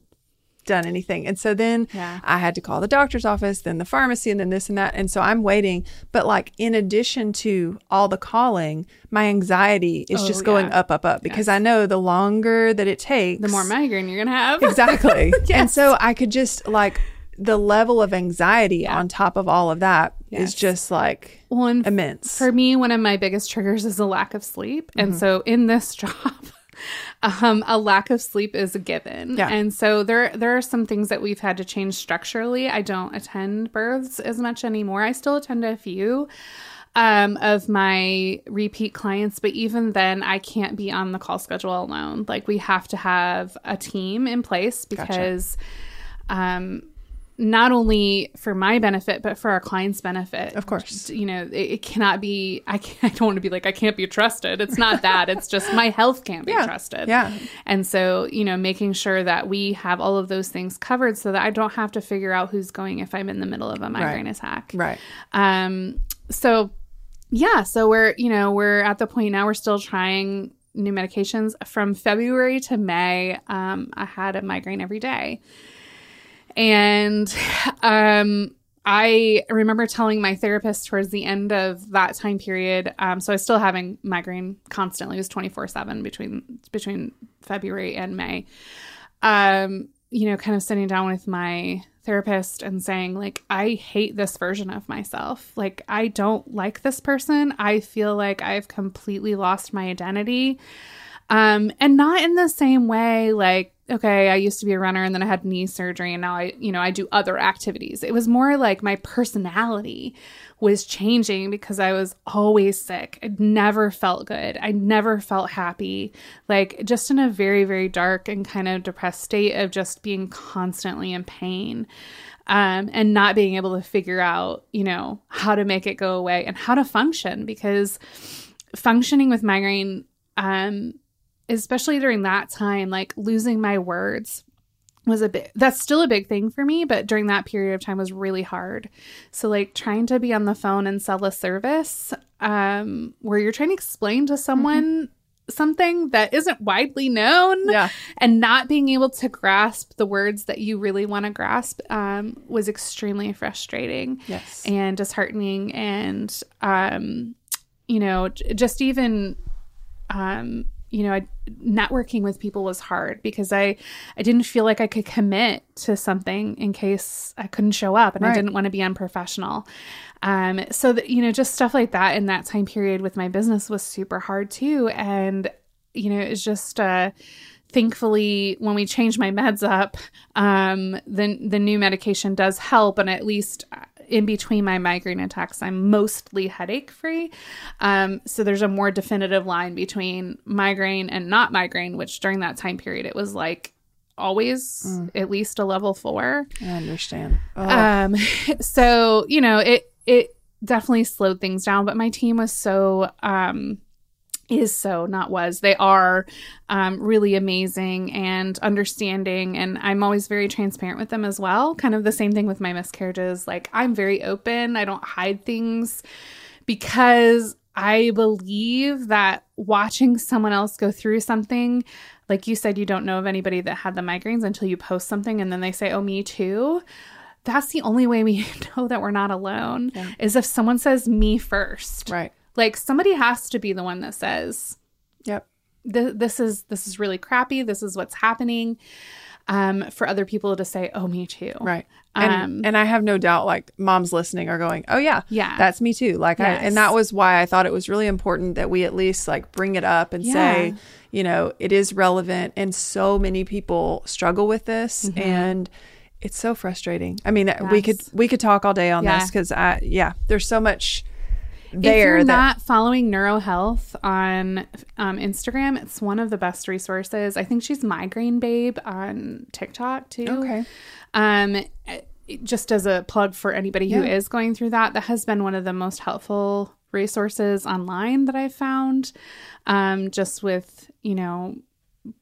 done anything. And so then I had to call the doctor's office, then the pharmacy, and then this and that. And so I'm waiting. But like, in addition to all the calling, my anxiety is just going up because I know the longer that it takes, the more migraine you're going to have. Exactly. And so I could just like, the level of anxiety on top of all of that is just like immense. For me, one of my biggest triggers is a lack of sleep. And so in this job, a lack of sleep is a given. And so there are some things that we've had to change structurally. I don't attend births as much anymore. I still attend a few of my repeat clients, but even then I can't be on the call schedule alone. Like, we have to have a team in place because not only for my benefit, but for our client's benefit. Of course. You know, it cannot be, I don't want to be like, I can't be trusted. It's not that. It's just my health can't be trusted. Yeah. And so, you know, making sure that we have all of those things covered so that I don't have to figure out who's going if I'm in the middle of a migraine attack. Right. So we're at the point now we're still trying new medications. From February to May, I had a migraine every day. And I remember telling my therapist towards the end of that time period, so I was still having migraine constantly. It was 24/7 between February and May. You know, kind of sitting down with my therapist and saying, like, I hate this version of myself. Like, I don't like this person. I feel like I've completely lost my identity. And not in the same way, like, okay, I used to be a runner and then I had knee surgery and now I do other activities. It was more like my personality was changing because I was always sick. I never felt good. I never felt happy. Like, just in a very, very dark and kind of depressed state of just being constantly in pain. And not being able to figure out, you know, how to make it go away and how to function, because functioning with migraine, especially during that time, like, losing my words was that's still a big thing for me, but during that period of time was really hard. So like, trying to be on the phone and sell a service where you're trying to explain to someone something that isn't widely known and not being able to grasp the words that you really want to grasp was extremely frustrating and disheartening. And, you know, just even, you know, networking with people was hard because I didn't feel like I could commit to something in case I couldn't show up, and I didn't want to be unprofessional. So that, you know, just stuff like that in that time period with my business was super hard too. And, you know, it's just, thankfully when we changed my meds up, the new medication does help. And at least in between my migraine attacks, I'm mostly headache free. So there's a more definitive line between migraine and not migraine, which during that time period, it was like always at least a level 4. I understand. Oh. So, you know, it definitely slowed things down, but my team was so, they are really amazing and understanding. And I'm always very transparent with them as well. Kind of the same thing with my miscarriages. Like, I'm very open. I don't hide things because I believe that watching someone else go through something, like you said, you don't know of anybody that had the migraines until you post something and then they say, oh, me too. That's the only way we know that we're not alone is if someone says me first. Right. Like, somebody has to be the one that says, yep, this is really crappy. This is what's happening, for other people to say, oh, me too. Right. And I have no doubt, like, moms listening are going, oh yeah, that's me too. Like, and that was why I thought it was really important that we at least like bring it up and say, you know, it is relevant. And so many people struggle with this and it's so frustrating. I mean, we could talk all day on this because there's so much. If you're not following Neurohealth on Instagram, it's one of the best resources. I think she's Migraine Babe on TikTok too. Okay. Just as a plug for anybody who is going through that, that has been one of the most helpful resources online that I've found. Just with, you know,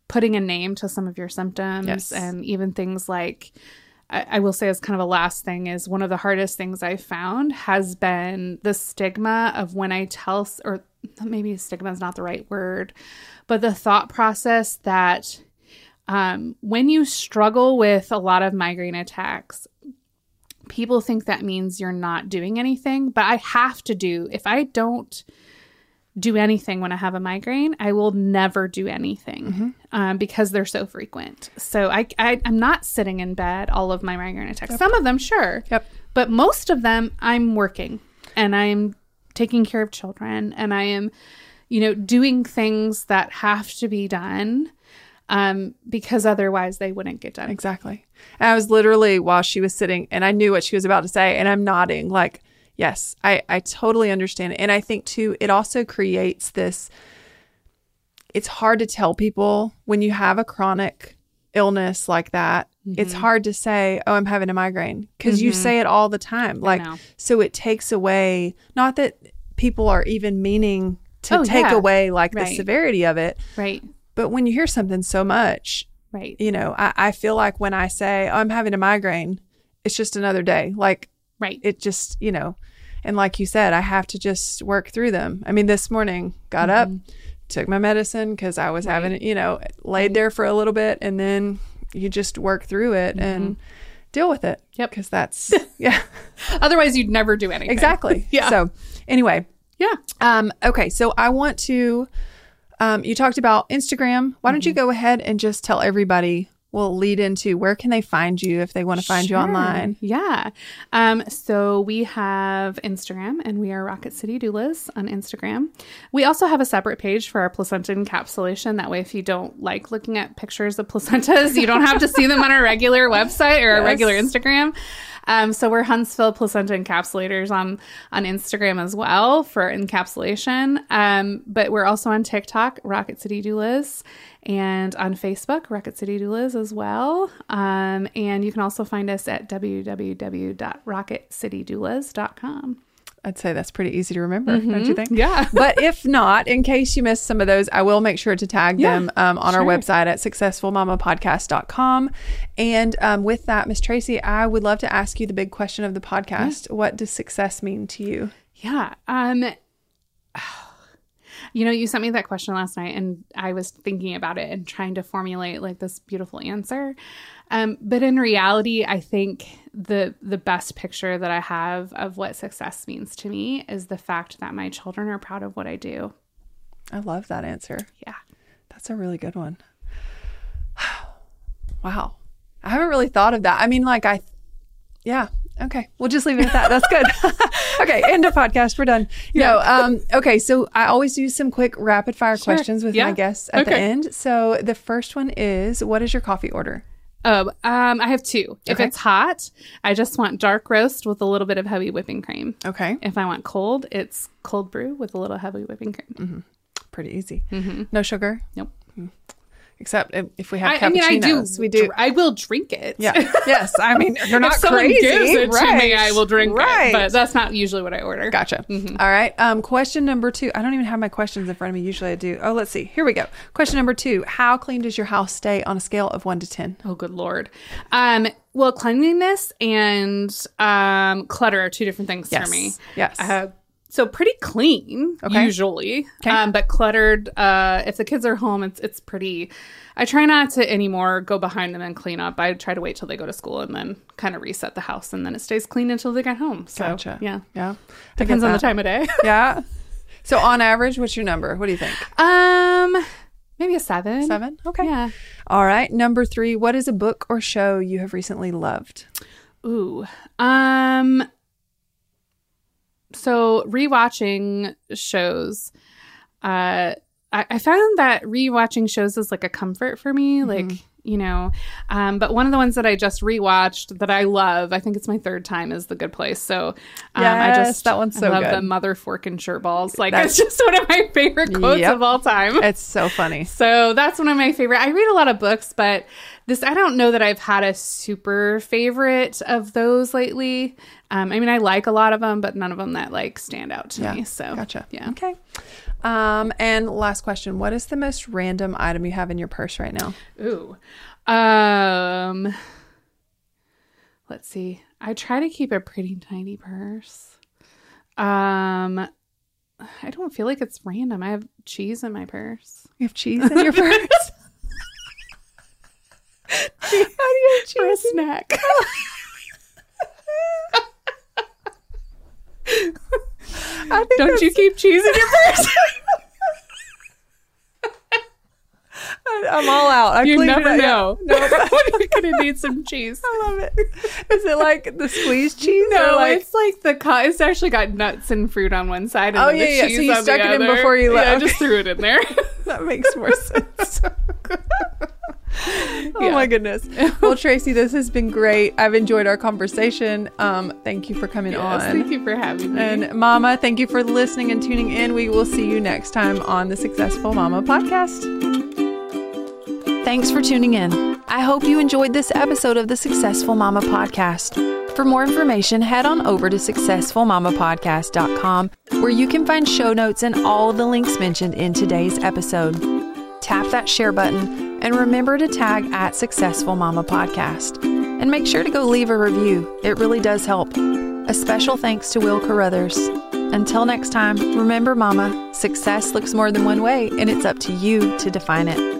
putting a name to some of your symptoms. Yes. And even things like, I will say as kind of a last thing, is one of the hardest things I've found has been the stigma of when I tell, or maybe stigma is not the right word, but the thought process that when you struggle with a lot of migraine attacks, people think that means you're not doing anything. But I have to do, if I don't do anything when I have a migraine, I will never do anything. Mm-hmm. Because they're so frequent. So I'm not sitting in bed all of my migraine attacks. Yep. Some of them, sure. Yep. But most of them, I'm working and I'm taking care of children and I am, doing things that have to be done because otherwise they wouldn't get done. Exactly. And I was literally, while she was sitting, and I knew what she was about to say, and I'm nodding like, yes, I totally understand. And I think, too, it also creates this, it's hard to tell people when you have a chronic illness like that. Mm-hmm. It's hard to say, oh, I'm having a migraine, because mm-hmm. you say it all the time. Like, so it takes away, not that people are even meaning to away like the severity of it. Right. But when you hear something so much, right. I feel like when I say, oh, I'm having a migraine, it's just another day. Like, right. It just, and like you said, I have to just work through them. I mean, this morning, got mm-hmm. up, took my medicine because I was having it, laid there for a little bit, and then you just work through it mm-hmm. and deal with it. Yep. Because that's, otherwise, you'd never do anything. Exactly. Yeah. So anyway. Yeah. Okay. So I want to, you talked about Instagram. Why mm-hmm. don't you go ahead and just tell everybody, we'll lead into where can they find you if they want to find you online. Yeah. So we have Instagram, and we are Rocket City Doulas on Instagram. We also have a separate page for our placenta encapsulation. That way, if you don't like looking at pictures of placentas, you don't have to see them on our regular website or our regular Instagram. So we're Huntsville Placenta Encapsulators on Instagram as well for encapsulation. But we're also on TikTok, Rocket City Doulas, and on Facebook, Rocket City Doulas as well. And you can also find us at www.rocketcitydoulas.com. I'd say that's pretty easy to remember, mm-hmm. don't you think? Yeah. But if not, in case you missed some of those, I will make sure to tag them on our website at successfulmamapodcast.com. And with that, Miss Tracy, I would love to ask you the big question of the podcast. Yeah. What does success mean to you? Yeah. You sent me that question last night, and I was thinking about it and trying to formulate like this beautiful answer. But in reality, I think the best picture that I have of what success means to me is the fact that my children are proud of what I do. I love that answer. Yeah. That's a really good one. Wow. I haven't really thought of that. I mean, yeah. Okay. We'll just leave it at that. That's good. Okay. End of podcast. We're done. Okay. So I always do some quick rapid fire questions with my guests at the end. So the first one is, what is your coffee order? Oh, I have two. Okay. If it's hot, I just want dark roast with a little bit of heavy whipping cream. Okay. If I want cold, it's cold brew with a little heavy whipping cream. Mm-hmm. Pretty easy. Mm-hmm. No sugar? Nope. Mm-hmm. Except if we have cappuccinos, I will drink it. Yeah. Yes. I mean, you're not if crazy. If someone gives it to me, I will drink it. But that's not usually what I order. Gotcha. Mm-hmm. All right. Question number two. I don't even have my questions in front of me. Usually I do. Oh, let's see. Here we go. Question number two. How clean does your house stay on a scale of 1 to 10? Oh, good Lord. Well, cleanliness and clutter are two different things for me. Yes. So pretty clean, usually, but cluttered. If the kids are home, it's pretty. I try not to anymore go behind them and clean up. I try to wait till they go to school and then kind of reset the house, and then it stays clean until they get home. So, yeah, depends on the time of day. Yeah. So on average, what's your number? What do you think? Maybe a 7. 7. Okay. Yeah. All right. Number 3. What is a book or show you have recently loved? Ooh. So rewatching shows, I found that rewatching shows is like a comfort for me, mm-hmm. But one of the ones that I just rewatched that I love, I think it's my 3rd time, is The Good Place. So that one's so good. I love the mother, fork, and shirt balls. Like, that's just one of my favorite quotes of all time. It's so funny. So that's one of my favorite. I read a lot of books, but this, I don't know that I've had a super favorite of those lately. I like a lot of them, but none of them that stand out to me. So, gotcha. Yeah. Okay. And last question, what is the most random item you have in your purse right now? Ooh. Let's see. I try to keep a pretty tiny purse. I don't feel like it's random. I have cheese in my purse. You have cheese in your purse? How do you have cheese? For a snack. Don't you keep cheese in your purse? I'm all out. You never know. You're going to need some cheese. I love it. Is it like the squeeze cheese? No, or like... it's like it's actually got nuts and fruit on one side and the cheese on the other. So you stuck it in before you left. Yeah, okay. I just threw it in there. That makes more sense. Oh my goodness. Well, Tracy, this has been great. I've enjoyed our conversation. Thank you for coming on. Thank you for having me. And Mama, thank you for listening and tuning in. We will see you next time on the Successful Mama Podcast. Thanks for tuning in. I hope you enjoyed this episode of the Successful Mama Podcast. For more information, head on over to successfulmamapodcast.com, where you can find show notes and all the links mentioned in today's episode. Tap that share button and remember to tag at Successful Mama Podcast. And make sure to go leave a review. It really does help. A special thanks to Will Carruthers. Until next time, remember, Mama, success looks more than one way, and it's up to you to define it.